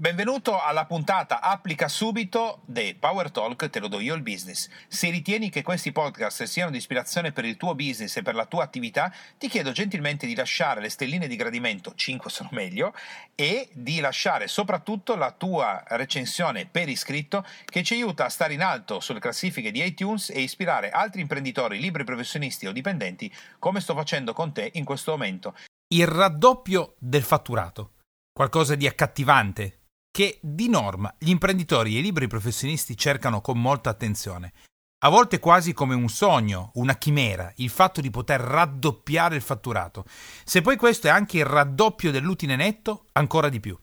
Benvenuto alla puntata Applica subito del Power Talk, te lo do io il business. Se ritieni che questi podcast siano di ispirazione per il tuo business e per la tua attività, ti chiedo gentilmente di lasciare le stelline di gradimento, 5 sono meglio, e di lasciare soprattutto la tua recensione per iscritto che ci aiuta a stare in alto sulle classifiche di iTunes e ispirare altri imprenditori, liberi professionisti o dipendenti come sto facendo con te in questo momento. Il raddoppio del fatturato, qualcosa di accattivante, che di norma gli imprenditori e i liberi professionisti cercano con molta attenzione. A volte quasi come un sogno, una chimera, il fatto di poter raddoppiare il fatturato. Se poi questo è anche il raddoppio dell'utile netto, ancora di più.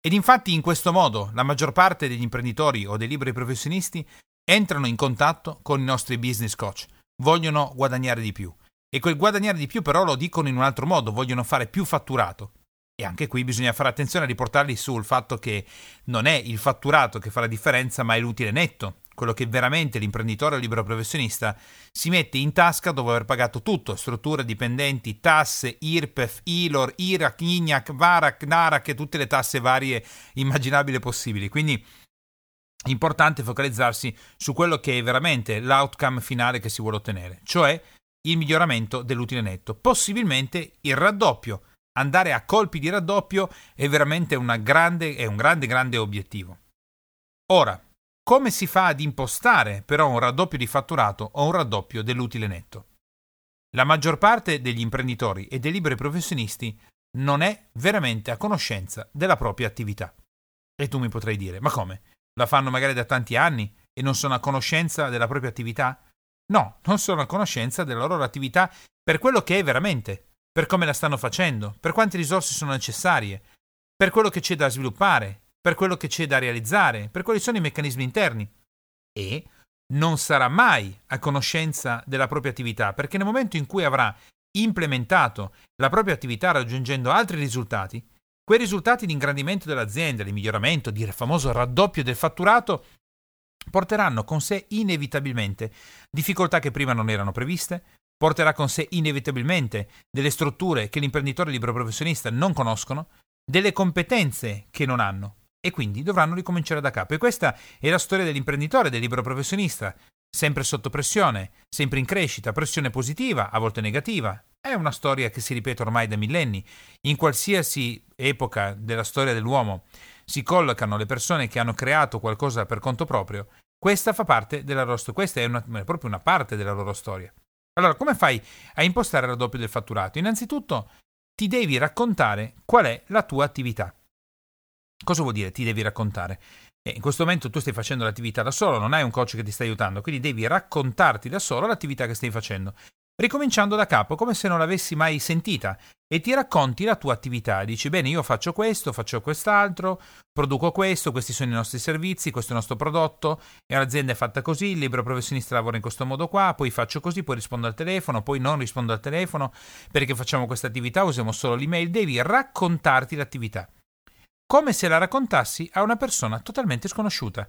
Ed infatti in questo modo la maggior parte degli imprenditori o dei liberi professionisti entrano in contatto con i nostri business coach. Vogliono guadagnare di più. E quel guadagnare di più però lo dicono in un altro modo, vogliono fare più fatturato. E anche qui bisogna fare attenzione a riportarli sul fatto che non è il fatturato che fa la differenza, ma è l'utile netto, quello che veramente l'imprenditore o il libero professionista si mette in tasca dopo aver pagato tutto, strutture, dipendenti, tasse, IRPEF, ILOR, IRAC, IGNAC, VARAC, NARAC e tutte le tasse varie immaginabili possibili. Quindi è importante focalizzarsi su quello che è veramente l'outcome finale che si vuole ottenere, cioè il miglioramento dell'utile netto, possibilmente il raddoppio. Andare a colpi di raddoppio è veramente un grande obiettivo. Ora, come si fa ad impostare però un raddoppio di fatturato o un raddoppio dell'utile netto? La maggior parte degli imprenditori e dei liberi professionisti non è veramente a conoscenza della propria attività. E tu mi potrai dire, ma come? La fanno magari da tanti anni e non sono a conoscenza della propria attività? No, non sono a conoscenza della loro attività per quello che è veramente, per come la stanno facendo, per quante risorse sono necessarie, per quello che c'è da sviluppare, per quello che c'è da realizzare, per quali sono i meccanismi interni. E non sarà mai a conoscenza della propria attività, perché nel momento in cui avrà implementato la propria attività raggiungendo altri risultati, quei risultati di ingrandimento dell'azienda, di miglioramento, di famoso raddoppio del fatturato, porteranno con sé inevitabilmente difficoltà che prima non erano previste, porterà con sé inevitabilmente delle strutture che l'imprenditore libero professionista non conoscono, delle competenze che non hanno e quindi dovranno ricominciare da capo. E questa è la storia dell'imprenditore, del libero professionista, sempre sotto pressione, sempre in crescita, pressione positiva, a volte negativa. È una storia che si ripete ormai da millenni. In qualsiasi epoca della storia dell'uomo si collocano le persone che hanno creato qualcosa per conto proprio. Questa fa parte della loro storia, questa è proprio una parte della loro storia. Allora, come fai a impostare il raddoppio del fatturato? Innanzitutto ti devi raccontare qual è la tua attività. Cosa vuol dire ti devi raccontare? In questo momento tu stai facendo l'attività da solo, non hai un coach che ti sta aiutando, quindi devi raccontarti da solo l'attività che stai facendo, ricominciando da capo come se non l'avessi mai sentita e ti racconti la tua attività. Dici, bene, io faccio questo, faccio quest'altro, produco questo, questi sono i nostri servizi, questo è il nostro prodotto, e l'azienda è fatta così, il libero professionista lavora in questo modo qua, poi faccio così, poi rispondo al telefono, poi non rispondo al telefono, perché facciamo questa attività, usiamo solo l'email. Devi raccontarti l'attività, come se la raccontassi a una persona totalmente sconosciuta.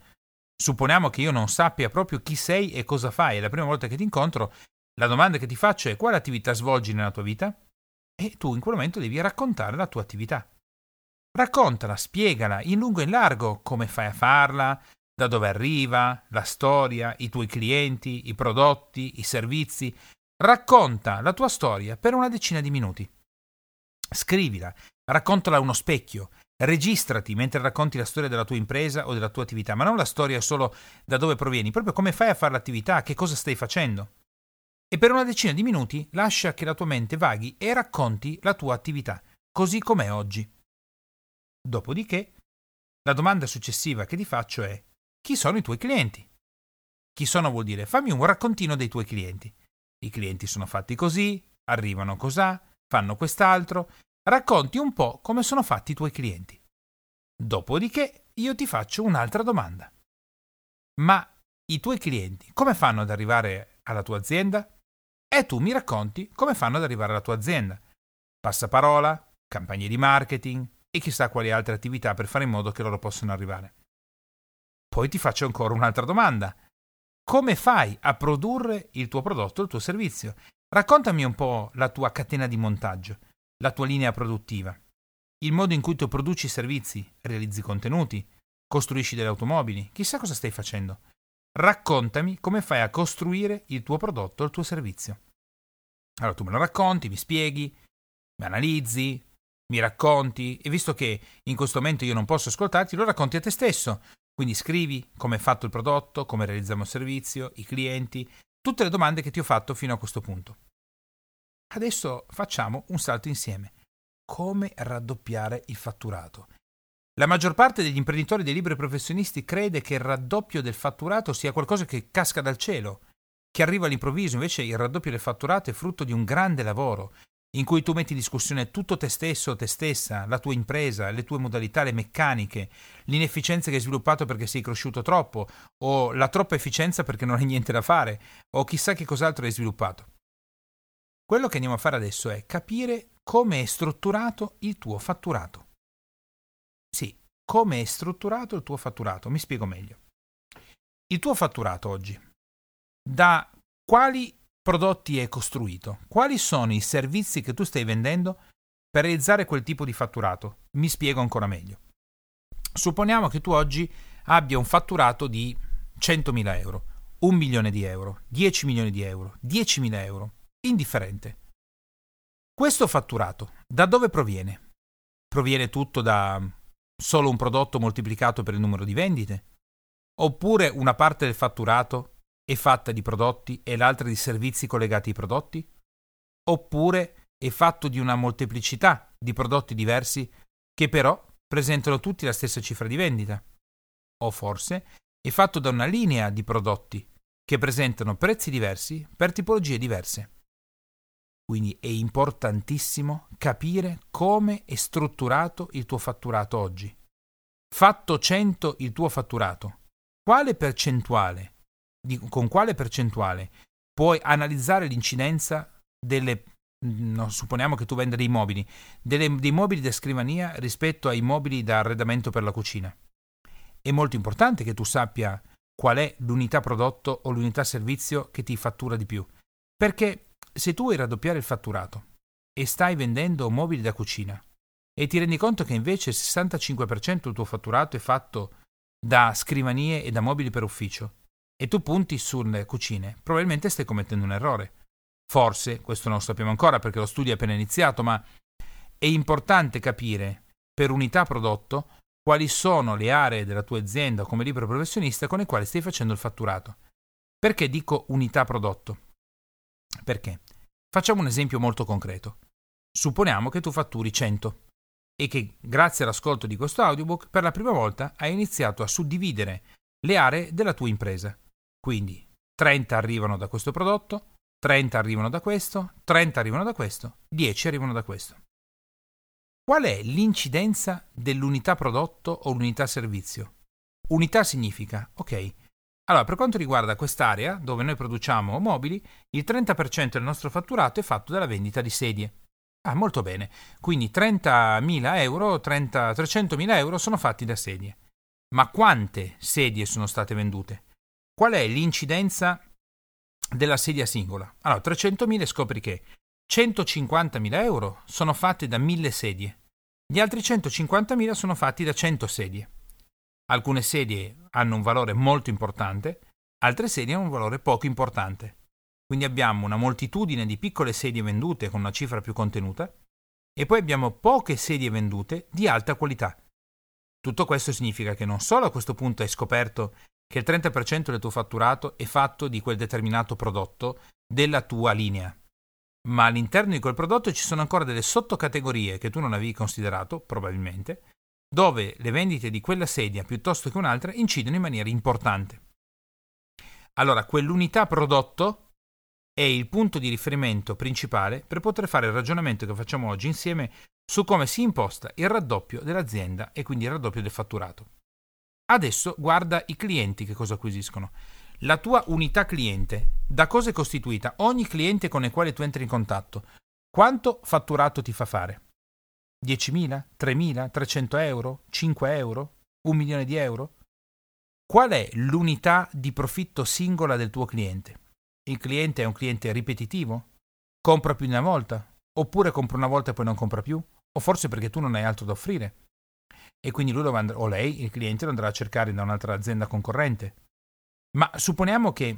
Supponiamo che io non sappia proprio chi sei e cosa fai, è la prima volta che ti incontro. La domanda che ti faccio è quale attività svolgi nella tua vita? E tu in quel momento devi raccontare la tua attività. Raccontala, spiegala in lungo e in largo come fai a farla, da dove arriva, la storia, i tuoi clienti, i prodotti, i servizi. Racconta la tua storia per una decina di minuti. Scrivila, raccontala a uno specchio, registrati mentre racconti la storia della tua impresa o della tua attività, ma non la storia solo da dove provieni, proprio come fai a fare l'attività, che cosa stai facendo. E per una decina di minuti lascia che la tua mente vaghi e racconti la tua attività, così com'è oggi. Dopodiché, la domanda successiva che ti faccio è: chi sono i tuoi clienti? Chi sono vuol dire fammi un raccontino dei tuoi clienti. I clienti sono fatti così, arrivano cosà, fanno quest'altro. Racconti un po' come sono fatti i tuoi clienti. Dopodiché io ti faccio un'altra domanda. Ma i tuoi clienti come fanno ad arrivare alla tua azienda? E tu mi racconti come fanno ad arrivare alla tua azienda. Passaparola, campagne di marketing, e chissà quali altre attività per fare in modo che loro possano arrivare. Poi ti faccio ancora un'altra domanda. Come fai a produrre il tuo prodotto, il tuo servizio? Raccontami un po' la tua catena di montaggio, la tua linea produttiva, il modo in cui tu produci servizi, realizzi contenuti, costruisci delle automobili, chissà cosa stai facendo. Raccontami come fai a costruire il tuo prodotto, il tuo servizio. Allora tu me lo racconti, mi spieghi, mi analizzi, mi racconti, e visto che in questo momento io non posso ascoltarti, lo racconti a te stesso. Quindi scrivi come è fatto il prodotto, come realizziamo il servizio, i clienti, tutte le domande che ti ho fatto fino a questo punto. Adesso facciamo un salto insieme. Come raddoppiare il fatturato? La maggior parte degli imprenditori, dei liberi professionisti, crede che il raddoppio del fatturato sia qualcosa che casca dal cielo, che arriva all'improvviso. Invece il raddoppio del fatturato è frutto di un grande lavoro, in cui tu metti in discussione tutto te stesso, te stessa, la tua impresa, le tue modalità, le meccaniche, l'inefficienza che hai sviluppato perché sei cresciuto troppo, o la troppa efficienza perché non hai niente da fare, o chissà che cos'altro hai sviluppato. Quello che andiamo a fare adesso è capire come è strutturato il tuo fatturato. Sì, come è strutturato il tuo fatturato. Mi spiego meglio. Il tuo fatturato oggi, da quali prodotti è costruito? Quali sono i servizi che tu stai vendendo per realizzare quel tipo di fatturato? Mi spiego ancora meglio. Supponiamo che tu oggi abbia un fatturato di 100.000 euro, 1 milione di euro, 10 milioni di euro, 10.000 euro, indifferente. Questo fatturato da dove proviene? Proviene tutto da solo un prodotto moltiplicato per il numero di vendite? Oppure una parte del fatturato è fatta di prodotti e l'altra di servizi collegati ai prodotti? Oppure è fatto di una molteplicità di prodotti diversi che però presentano tutti la stessa cifra di vendita? O forse è fatto da una linea di prodotti che presentano prezzi diversi per tipologie diverse? Quindi è importantissimo capire come è strutturato il tuo fatturato oggi. Fatto 100 il tuo fatturato, con quale percentuale puoi analizzare l'incidenza delle, supponiamo che tu venda dei mobili, dei mobili da scrivania rispetto ai mobili da arredamento per la cucina? È molto importante che tu sappia qual è l'unità prodotto o l'unità servizio che ti fattura di più, perché se tu vuoi raddoppiare il fatturato e stai vendendo mobili da cucina e ti rendi conto che invece il 65% del tuo fatturato è fatto da scrivanie e da mobili per ufficio, e tu punti sulle cucine, probabilmente stai commettendo un errore. Forse, questo non lo sappiamo ancora perché lo studio è appena iniziato, ma è importante capire per unità prodotto quali sono le aree della tua azienda come libero professionista con le quali stai facendo il fatturato. Perché dico unità prodotto? Perché? Facciamo un esempio molto concreto. Supponiamo che tu fatturi 100 e che, grazie all'ascolto di questo audiobook, per la prima volta hai iniziato a suddividere le aree della tua impresa. Quindi 30 arrivano da questo prodotto, 30 arrivano da questo, 30 arrivano da questo, 10 arrivano da questo. Qual è l'incidenza dell'unità prodotto o l'unità servizio? Unità significa, ok, allora per quanto riguarda quest'area dove noi produciamo mobili, il 30% del nostro fatturato è fatto dalla vendita di sedie. Ah, molto bene, quindi 30.000 euro, 300.000 euro sono fatti da sedie. Ma quante sedie sono state vendute? Qual è l'incidenza della sedia singola? Allora, 300.000, scopri che 150.000 euro sono fatte da 1.000 sedie. Gli altri 150.000 sono fatti da 100 sedie. Alcune sedie hanno un valore molto importante, altre sedie hanno un valore poco importante. Quindi abbiamo una moltitudine di piccole sedie vendute con una cifra più contenuta e poi abbiamo poche sedie vendute di alta qualità. Tutto questo significa che non solo a questo punto hai scoperto che il 30% del tuo fatturato è fatto di quel determinato prodotto della tua linea, ma all'interno di quel prodotto ci sono ancora delle sottocategorie che tu non avevi considerato, probabilmente, dove le vendite di quella sedia piuttosto che un'altra incidono in maniera importante. Allora, quell'unità prodotto è il punto di riferimento principale per poter fare il ragionamento che facciamo oggi insieme su come si imposta il raddoppio dell'azienda e quindi il raddoppio del fatturato. Adesso guarda i clienti che cosa acquisiscono. La tua unità cliente, da cosa è costituita? Ogni cliente con il quale tu entri in contatto, quanto fatturato ti fa fare? 10.000? 3.000? 300 euro? 5 euro? 1 milione di euro? Qual è l'unità di profitto singola del tuo cliente? Il cliente è un cliente ripetitivo? Compra più di una volta? Oppure compra una volta e poi non compra più? O forse perché tu non hai altro da offrire? E quindi lui o lei, il cliente, lo andrà a cercare da un'altra azienda concorrente. Ma supponiamo che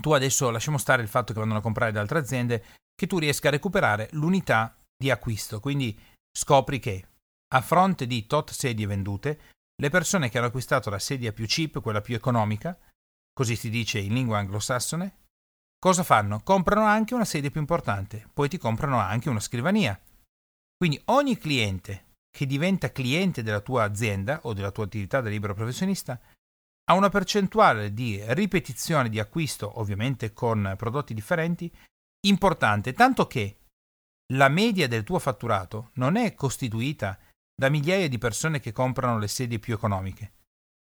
tu adesso, lasciamo stare il fatto che vanno a comprare da altre aziende, che tu riesca a recuperare l'unità di acquisto. Quindi scopri che a fronte di tot sedie vendute, le persone che hanno acquistato la sedia più cheap, quella più economica, così si dice in lingua anglosassone, cosa fanno? Comprano anche una sedia più importante, poi ti comprano anche una scrivania. Quindi ogni cliente che diventa cliente della tua azienda o della tua attività da libero professionista ha una percentuale di ripetizione di acquisto, ovviamente con prodotti differenti, importante, tanto che la media del tuo fatturato non è costituita da migliaia di persone che comprano le sedie più economiche,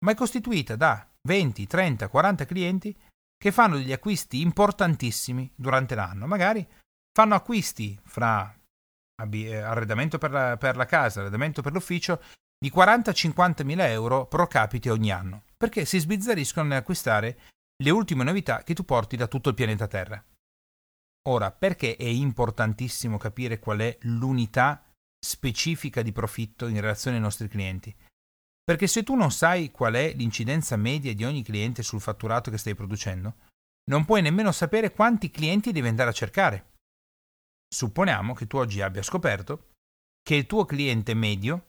ma è costituita da 20, 30, 40 clienti che fanno degli acquisti importantissimi durante l'anno. Magari fanno acquisti fra arredamento per la casa, arredamento per l'ufficio, di 40-50 mila euro pro capite ogni anno, perché si sbizzariscono nell'acquistare le ultime novità che tu porti da tutto il pianeta Terra. Ora, perché è importantissimo capire qual è l'unità specifica di profitto in relazione ai nostri clienti? Perché se tu non sai qual è l'incidenza media di ogni cliente sul fatturato che stai producendo, non puoi nemmeno sapere quanti clienti devi andare a cercare. Supponiamo che tu oggi abbia scoperto che il tuo cliente medio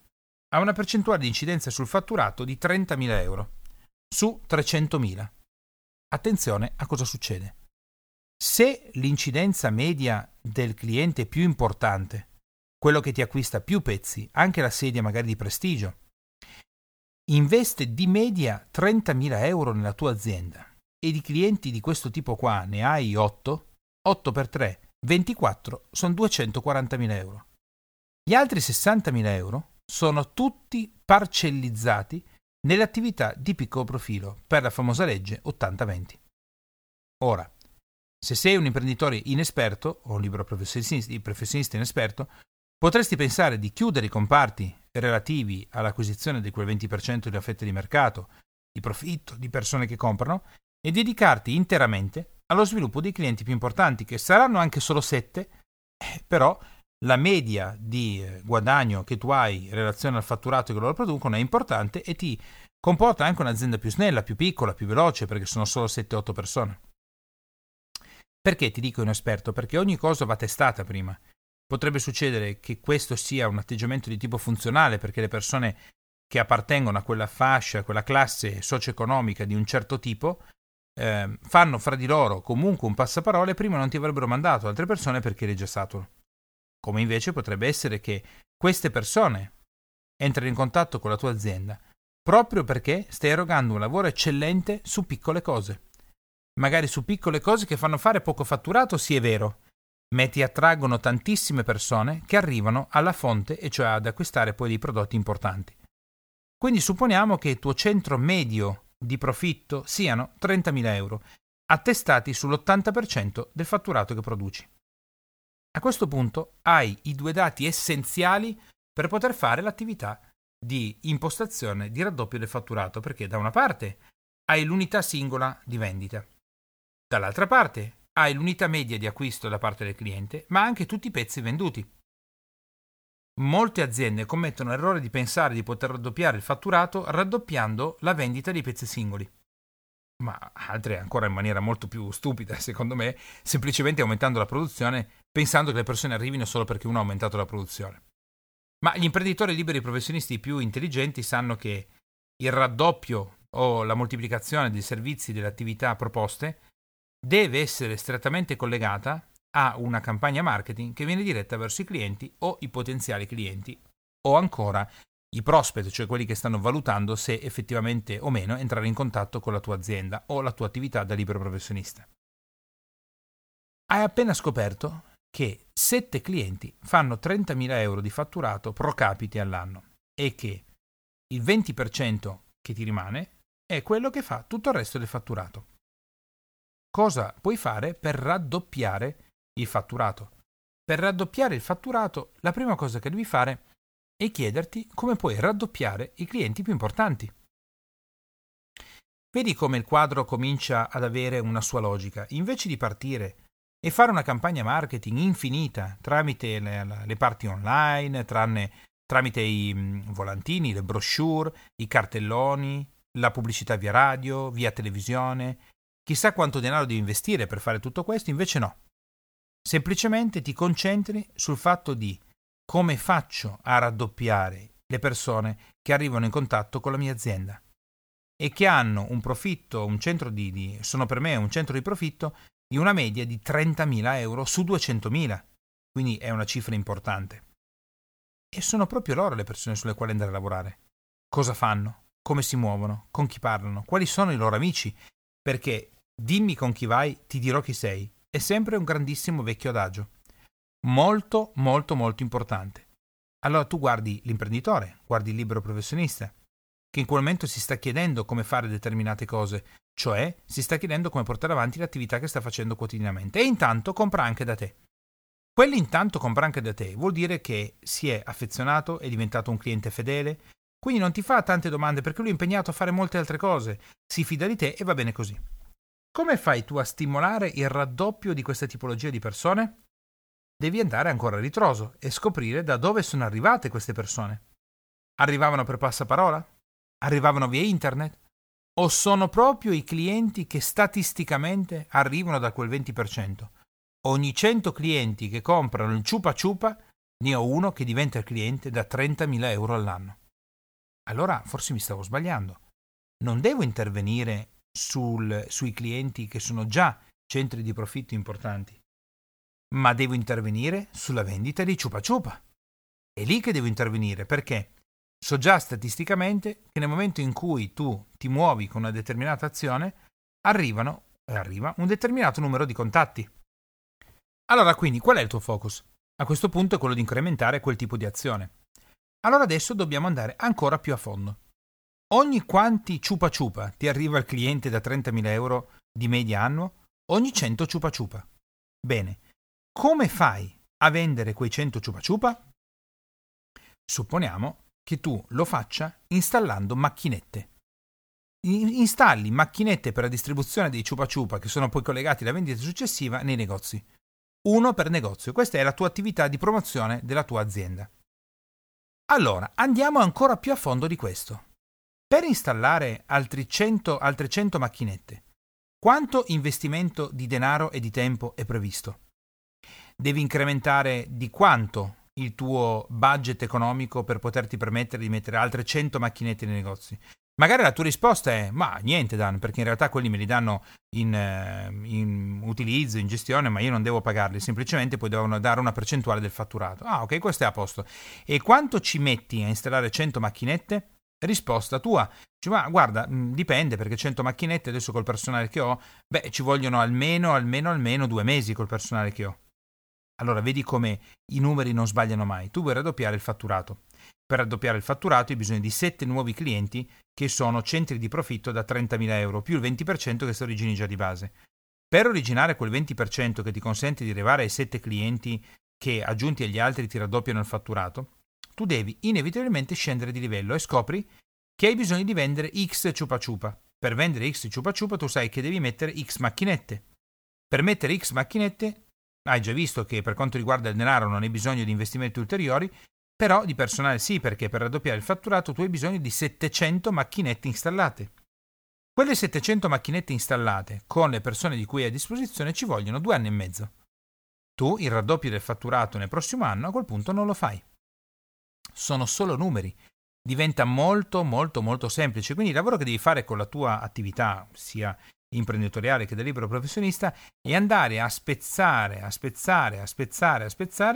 ha una percentuale di incidenza sul fatturato di 30.000 euro su 300.000. Attenzione a cosa succede. Se l'incidenza media del cliente più importante, quello che ti acquista più pezzi, anche la sedia magari di prestigio, investe di media 30.000 euro nella tua azienda e di clienti di questo tipo qua ne hai 8 per 3, 24 sono 240.000 euro. Gli altri 60.000 euro sono tutti parcellizzati nelle attività di piccolo profilo per la famosa legge 80-20. Ora, se sei un imprenditore inesperto o un libero professionista inesperto, potresti pensare di chiudere i comparti relativi all'acquisizione di quel 20% della fetta di mercato, di profitto, di persone che comprano, e dedicarti interamente allo sviluppo dei clienti più importanti, che saranno anche solo 7, però la media di guadagno che tu hai in relazione al fatturato che loro producono è importante e ti comporta anche un'azienda più snella, più piccola, più veloce, perché sono solo 7-8 persone. Perché ti dico inesperto? Perché ogni cosa va testata prima. Potrebbe succedere che questo sia un atteggiamento di tipo funzionale, perché le persone che appartengono a quella fascia, a quella classe socio-economica di un certo tipo, fanno fra di loro comunque un passaparola e prima non ti avrebbero mandato altre persone perché eri già saturo. Come invece potrebbe essere che queste persone entrino in contatto con la tua azienda proprio perché stai erogando un lavoro eccellente su piccole cose. Magari su piccole cose che fanno fare poco fatturato, sì è vero, ma ti attraggono tantissime persone che arrivano alla fonte, e cioè ad acquistare poi dei prodotti importanti. Quindi supponiamo che il tuo centro medio di profitto siano 30.000 euro, attestati sull'80% del fatturato che produci. A questo punto hai i due dati essenziali per poter fare l'attività di impostazione di raddoppio del fatturato, perché da una parte hai l'unità singola di vendita, dall'altra parte hai l'unità media di acquisto da parte del cliente, ma anche tutti i pezzi venduti. Molte aziende commettono l'errore di pensare di poter raddoppiare il fatturato raddoppiando la vendita dei pezzi singoli, ma altre ancora in maniera molto più stupida, secondo me, semplicemente aumentando la produzione, pensando che le persone arrivino solo perché uno ha aumentato la produzione. Ma gli imprenditori liberi professionisti più intelligenti sanno che il raddoppio o la moltiplicazione dei servizi e delle attività proposte deve essere strettamente collegata a una campagna marketing che viene diretta verso i clienti o i potenziali clienti, o ancora i prospect, cioè quelli che stanno valutando se effettivamente o meno entrare in contatto con la tua azienda o la tua attività da libero professionista. Hai appena scoperto che 7 clienti fanno 30.000 euro di fatturato pro capite all'anno e che il 20% che ti rimane è quello che fa tutto il resto del fatturato. Cosa puoi fare per raddoppiare il fatturato? Per raddoppiare il fatturato, la prima cosa che devi fare è chiederti come puoi raddoppiare i clienti più importanti. Vedi come il quadro comincia ad avere una sua logica. Invece di partire e fare una campagna marketing infinita tramite le parti online, tramite i volantini, le brochure, i cartelloni, la pubblicità via radio, via televisione, chissà quanto denaro devi investire per fare tutto questo, invece no. Semplicemente ti concentri sul fatto di come faccio a raddoppiare le persone che arrivano in contatto con la mia azienda e che hanno un profitto, sono per me un centro di profitto di una media di 30.000 euro su 200.000, quindi è una cifra importante. E sono proprio loro le persone sulle quali andare a lavorare. Cosa fanno? Come si muovono? Con chi parlano? Quali sono i loro amici? Perché dimmi con chi vai, ti dirò chi sei. È sempre un grandissimo vecchio adagio. Molto, molto, molto importante. Allora tu guardi l'imprenditore, guardi il libero professionista, che in quel momento si sta chiedendo come fare determinate cose, cioè si sta chiedendo come portare avanti l'attività che sta facendo quotidianamente. E intanto compra anche da te. Quell'intanto compra anche da te vuol dire che si è affezionato, è diventato un cliente fedele, quindi non ti fa tante domande perché lui è impegnato a fare molte altre cose, si fida di te e va bene così. Come fai tu a stimolare il raddoppio di questa tipologia di persone? Devi andare ancora a ritroso e scoprire da dove sono arrivate queste persone. Arrivavano per passaparola? Arrivavano via internet? O sono proprio i clienti che statisticamente arrivano da quel 20%? Ogni 100 clienti che comprano il ciupa ciupa, ne ho uno che diventa cliente da 30.000 euro all'anno. Allora forse mi stavo sbagliando. Non devo intervenire sui clienti che sono già centri di profitto importanti, ma devo intervenire sulla vendita di ciupa ciupa. È lì che devo intervenire, perché so già statisticamente che nel momento in cui tu ti muovi con una determinata azione arriva un determinato numero di contatti. Allora quindi qual è il tuo focus? A questo punto è quello di incrementare quel tipo di azione. Allora adesso dobbiamo andare ancora più a fondo. Ogni quanti ciupa ciupa ti arriva il cliente da 30.000 euro di media annuo? Ogni 100 ciupa ciupa. Bene, come fai a vendere quei 100 ciupa ciupa? Supponiamo che tu lo faccia installando macchinette. Installi macchinette per la distribuzione dei ciupa ciupa che sono poi collegati alla vendita successiva nei negozi. Uno per negozio. Questa è la tua attività di promozione della tua azienda. Allora, andiamo ancora più a fondo di questo. Per installare altre 100 macchinette, quanto investimento di denaro e di tempo è previsto? Devi incrementare di quanto il tuo budget economico per poterti permettere di mettere altre 100 macchinette nei negozi? Magari la tua risposta è: ma niente Dan, perché in realtà quelli me li danno in utilizzo, in gestione, ma io non devo pagarli, semplicemente poi devono dare una percentuale del fatturato. Ah ok, questo è a posto. E quanto ci metti a installare 100 macchinette? Risposta tua: ma guarda, dipende, perché 100 macchinette adesso col personale che ho, ci vogliono almeno 2 mesi col personale che ho. Allora vedi come i numeri non sbagliano mai. Tu vuoi raddoppiare il fatturato. Per raddoppiare il fatturato hai bisogno di 7 nuovi clienti che sono centri di profitto da 30.000 euro, più il 20% che si origini già di base. Per originare quel 20% che ti consente di arrivare ai 7 clienti che aggiunti agli altri ti raddoppiano il fatturato, tu devi inevitabilmente scendere di livello e scopri che hai bisogno di vendere X ciupa ciupa. Per vendere X ciupa ciupa tu sai che devi mettere X macchinette. Per mettere X macchinette hai già visto che per quanto riguarda il denaro non hai bisogno di investimenti ulteriori, però di personale sì, perché per raddoppiare il fatturato tu hai bisogno di 700 macchinette installate. Quelle 700 macchinette installate con le persone di cui hai a disposizione ci vogliono 2 anni e mezzo. Tu il raddoppio del fatturato nel prossimo anno a quel punto non lo fai. Sono solo numeri. Diventa molto molto molto semplice. Quindi il lavoro che devi fare con la tua attività, sia imprenditoriale che da libero professionista, è andare a spezzare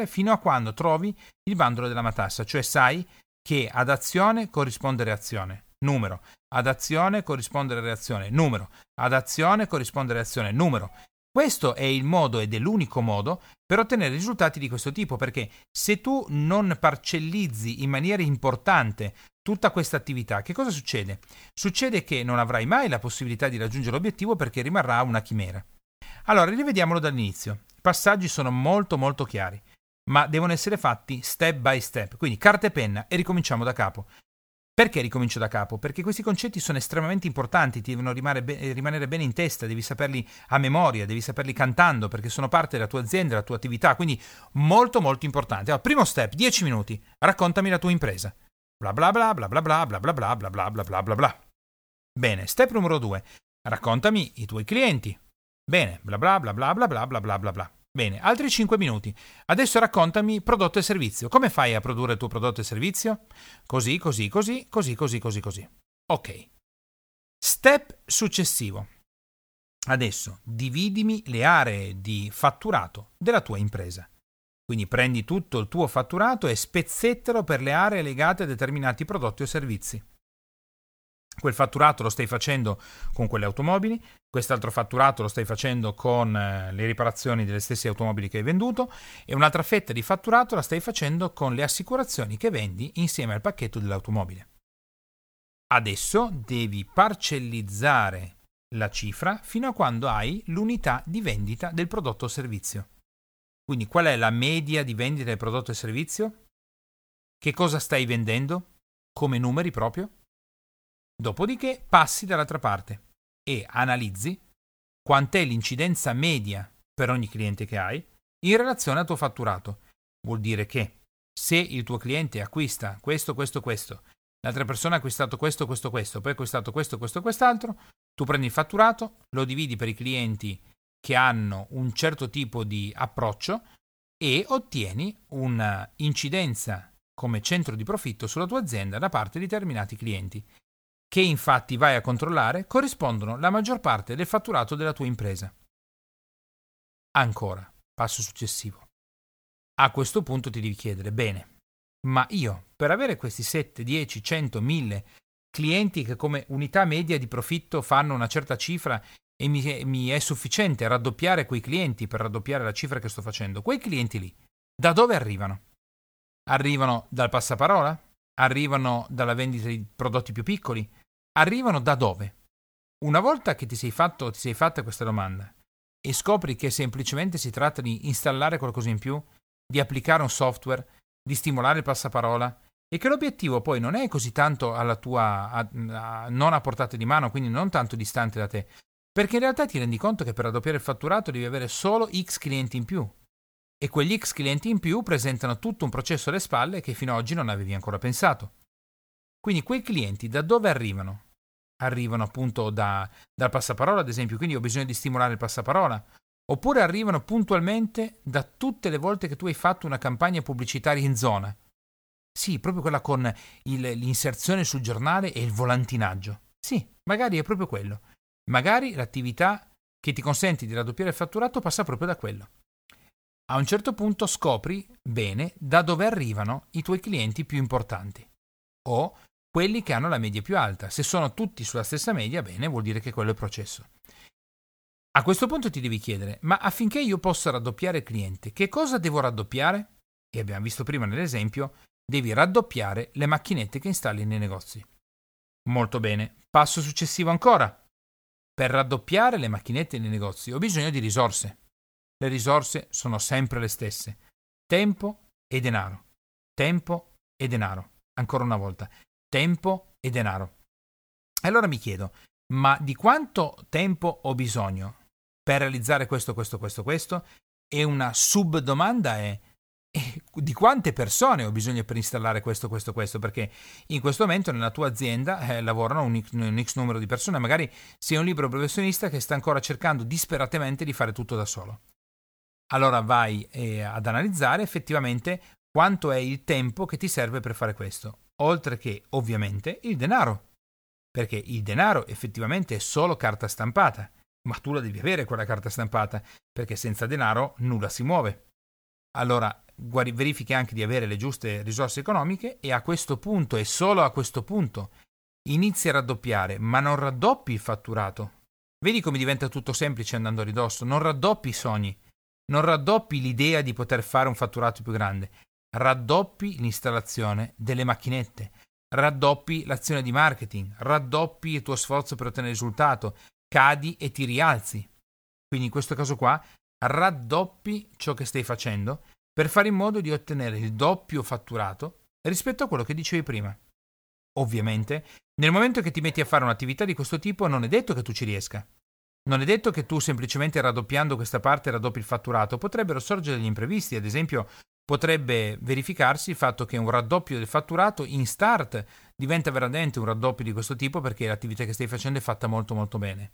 fino a quando trovi il bandolo della matassa, cioè sai che ad azione corrisponde reazione, numero, ad azione corrisponde reazione, numero, ad azione corrisponde reazione, numero. Questo è il modo ed è l'unico modo per ottenere risultati di questo tipo, perché se tu non parcellizzi in maniera importante tutta questa attività, che cosa succede? Succede che non avrai mai la possibilità di raggiungere l'obiettivo perché rimarrà una chimera. Allora, rivediamolo dall'inizio. I passaggi sono molto molto chiari. ma devono essere fatti step by step, quindi carta e penna e ricominciamo da capo. Perché ricomincio da capo? Perché questi concetti sono estremamente importanti, ti devono rimanere bene in testa, devi saperli a memoria, devi saperli cantando, perché sono parte della tua azienda, della tua attività, quindi molto molto importante. Allora, primo step, 10 minuti, raccontami la tua impresa. Bla bla bla bla bla bla bla bla bla bla bla bla bla bla bla. Bene, step numero 2, raccontami i tuoi clienti. Bene, bla bla bla bla bla bla bla bla bla bla. Bene, altri 5 minuti. Adesso raccontami prodotto e servizio. Come fai a produrre il tuo prodotto e servizio? Così, così, così, così, così, così, così. Ok. Step successivo. Adesso dividimi le aree di fatturato della tua impresa. Quindi prendi tutto il tuo fatturato e spezzettalo per le aree legate a determinati prodotti o servizi. Quel fatturato lo stai facendo con quelle automobili, quest'altro fatturato lo stai facendo con le riparazioni delle stesse automobili che hai venduto e un'altra fetta di fatturato la stai facendo con le assicurazioni che vendi insieme al pacchetto dell'automobile. Adesso devi parcellizzare la cifra fino a quando hai l'unità di vendita del prodotto o servizio. Quindi qual è la media di vendita del prodotto e servizio? Che cosa stai vendendo? Come numeri proprio? Dopodiché passi dall'altra parte e analizzi quant'è l'incidenza media per ogni cliente che hai in relazione al tuo fatturato. Vuol dire che se il tuo cliente acquista questo, l'altra persona ha acquistato questo, poi ha acquistato questo, quest'altro, tu prendi il fatturato, lo dividi per i clienti che hanno un certo tipo di approccio e ottieni una incidenza come centro di profitto sulla tua azienda da parte di determinati clienti, che infatti vai a controllare corrispondono la maggior parte del fatturato della tua impresa. Ancora, passo successivo. A questo punto ti devi chiedere, bene, ma io per avere questi 7, 10, 100, 1000 clienti che come unità media di profitto fanno una certa cifra e mi è sufficiente raddoppiare quei clienti per raddoppiare la cifra che sto facendo, quei clienti lì, da dove arrivano? Arrivano dal passaparola? Arrivano dalla vendita di prodotti più piccoli? Arrivano da dove? Una volta che ti sei fatta questa domanda e scopri che semplicemente si tratta di installare qualcosa in più, di applicare un software, di stimolare il passaparola e che l'obiettivo poi non è così tanto alla tua non a portata di mano, quindi non tanto distante da te, perché in realtà ti rendi conto che per raddoppiare il fatturato devi avere solo X clienti in più e quegli X clienti in più presentano tutto un processo alle spalle che fino ad oggi non avevi ancora pensato. Quindi quei clienti da dove arrivano? Arrivano appunto dal passaparola, ad esempio, quindi ho bisogno di stimolare il passaparola, oppure arrivano puntualmente da tutte le volte che tu hai fatto una campagna pubblicitaria in zona. Sì, proprio quella con l'inserzione sul giornale e il volantinaggio. Sì, magari è proprio quello. Magari l'attività che ti consente di raddoppiare il fatturato passa proprio da quello. A un certo punto scopri bene da dove arrivano i tuoi clienti più importanti o quelli che hanno la media più alta. Se sono tutti sulla stessa media, bene, vuol dire che quello è il processo. A questo punto ti devi chiedere, ma affinché io possa raddoppiare il cliente, che cosa devo raddoppiare? E abbiamo visto prima nell'esempio, devi raddoppiare le macchinette che installi nei negozi. Molto bene, passo successivo ancora. Per raddoppiare le macchinette nei negozi ho bisogno di risorse. Le risorse sono sempre le stesse. Tempo e denaro. Tempo e denaro. Ancora una volta. Tempo e denaro. Allora mi chiedo, ma di quanto tempo ho bisogno per realizzare questo? E una subdomanda è di quante persone ho bisogno per installare questo? Perché in questo momento nella tua azienda lavorano un X numero di persone. Magari sei un libero professionista che sta ancora cercando disperatamente di fare tutto da solo. Allora vai ad analizzare effettivamente quanto è il tempo che ti serve per fare questo, oltre che ovviamente il denaro, perché il denaro effettivamente è solo carta stampata, ma tu la devi avere quella carta stampata, perché senza denaro nulla si muove. Allora verifichi anche di avere le giuste risorse economiche e a questo punto, e solo a questo punto, inizi a raddoppiare, ma non raddoppi il fatturato. Vedi come diventa tutto semplice andando a ridosso, non raddoppi i sogni. Non raddoppi l'idea di poter fare un fatturato più grande, raddoppi l'installazione delle macchinette, raddoppi l'azione di marketing, raddoppi il tuo sforzo per ottenere risultato, cadi e ti rialzi. Quindi in questo caso qua raddoppi ciò che stai facendo per fare in modo di ottenere il doppio fatturato rispetto a quello che dicevi prima. Ovviamente, nel momento che ti metti a fare un'attività di questo tipo, non è detto che tu ci riesca. Non è detto che tu semplicemente raddoppiando questa parte raddoppi il fatturato. Potrebbero sorgere degli imprevisti, ad esempio potrebbe verificarsi il fatto che un raddoppio del fatturato in start diventa veramente un raddoppio di questo tipo perché l'attività che stai facendo è fatta molto molto bene.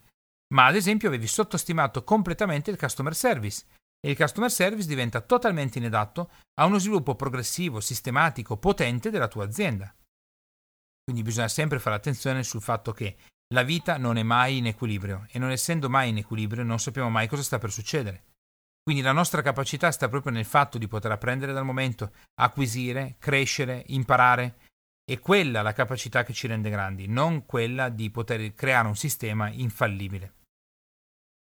Ma ad esempio avevi sottostimato completamente il customer service e il customer service diventa totalmente inadatto a uno sviluppo progressivo, sistematico, potente della tua azienda. Quindi bisogna sempre fare attenzione sul fatto che la vita non è mai in equilibrio e non essendo mai in equilibrio non sappiamo mai cosa sta per succedere. Quindi la nostra capacità sta proprio nel fatto di poter apprendere dal momento, acquisire, crescere, imparare. È quella la capacità che ci rende grandi, non quella di poter creare un sistema infallibile.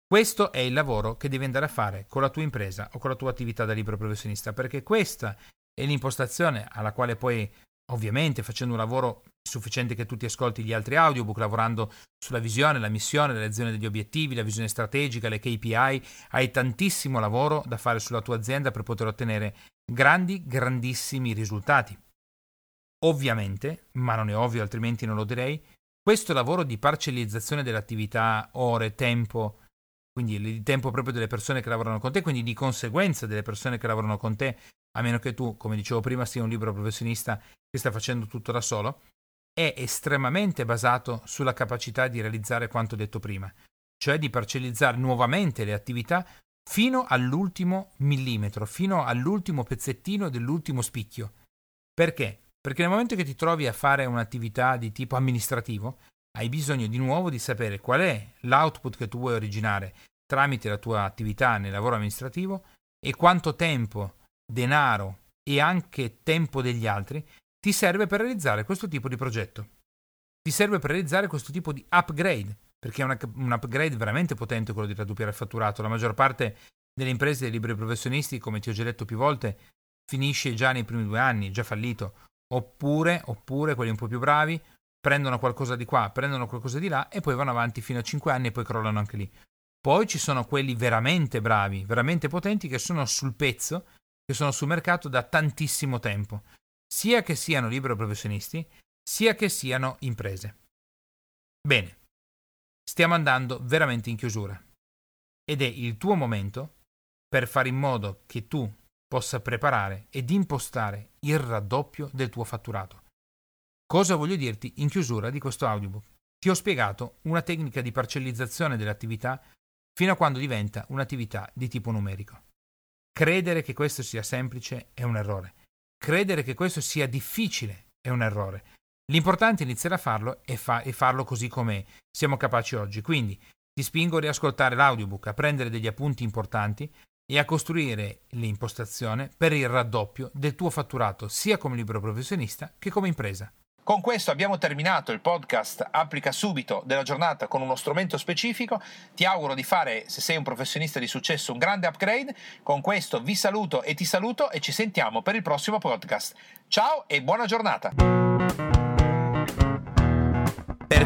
Questo è il lavoro che devi andare a fare con la tua impresa o con la tua attività da libero professionista, perché questa è l'impostazione alla quale poi, ovviamente, facendo un lavoro sufficiente che tu ti ascolti gli altri audiobook, lavorando sulla visione, la missione, la realizzazione degli obiettivi, la visione strategica, le KPI, hai tantissimo lavoro da fare sulla tua azienda per poter ottenere grandissimi risultati. Ovviamente, ma non è ovvio altrimenti non lo direi, questo lavoro di parcellizzazione dell'attività, ore, tempo, quindi il tempo proprio delle persone che lavorano con te, quindi di conseguenza delle persone che lavorano con te, a meno che tu, come dicevo prima, sia un libero professionista che sta facendo tutto da solo, è estremamente basato sulla capacità di realizzare quanto detto prima, cioè di parcellizzare nuovamente le attività fino all'ultimo millimetro, fino all'ultimo pezzettino dell'ultimo spicchio. Perché? Perché nel momento che ti trovi a fare un'attività di tipo amministrativo, hai bisogno di nuovo di sapere qual è l'output che tu vuoi originare tramite la tua attività nel lavoro amministrativo e quanto tempo, denaro e anche tempo degli altri ti serve per realizzare questo tipo di progetto, ti serve per realizzare questo tipo di upgrade, perché è un upgrade veramente potente quello di raddoppiare il fatturato. La maggior parte delle imprese dei liberi professionisti, come ti ho già detto più volte, finisce già nei primi 2 anni, è già fallito, oppure quelli un po' più bravi prendono qualcosa di qua, prendono qualcosa di là e poi vanno avanti fino a 5 anni e poi crollano anche lì. Poi ci sono quelli veramente bravi, veramente potenti, che sono sul pezzo, che sono sul mercato da tantissimo tempo, sia che siano libero professionisti, sia che siano imprese. Bene, stiamo andando veramente in chiusura ed è il tuo momento per fare in modo che tu possa preparare ed impostare il raddoppio del tuo fatturato. Cosa voglio dirti in chiusura di questo audiobook? Ti ho spiegato una tecnica di parcellizzazione dell'attività fino a quando diventa un'attività di tipo numerico. Credere che questo sia semplice è un errore. Credere che questo sia difficile è un errore. L'importante è iniziare a farlo e farlo così come siamo capaci oggi. Quindi ti spingo a riascoltare l'audiobook, a prendere degli appunti importanti e a costruire l'impostazione per il raddoppio del tuo fatturato, sia come libero professionista che come impresa. Con questo abbiamo terminato il podcast Applica subito della giornata con uno strumento specifico. Ti auguro di fare, se sei un professionista di successo, un grande upgrade. Con questo vi saluto e ti saluto e ci sentiamo per il prossimo podcast. Ciao e buona giornata! Per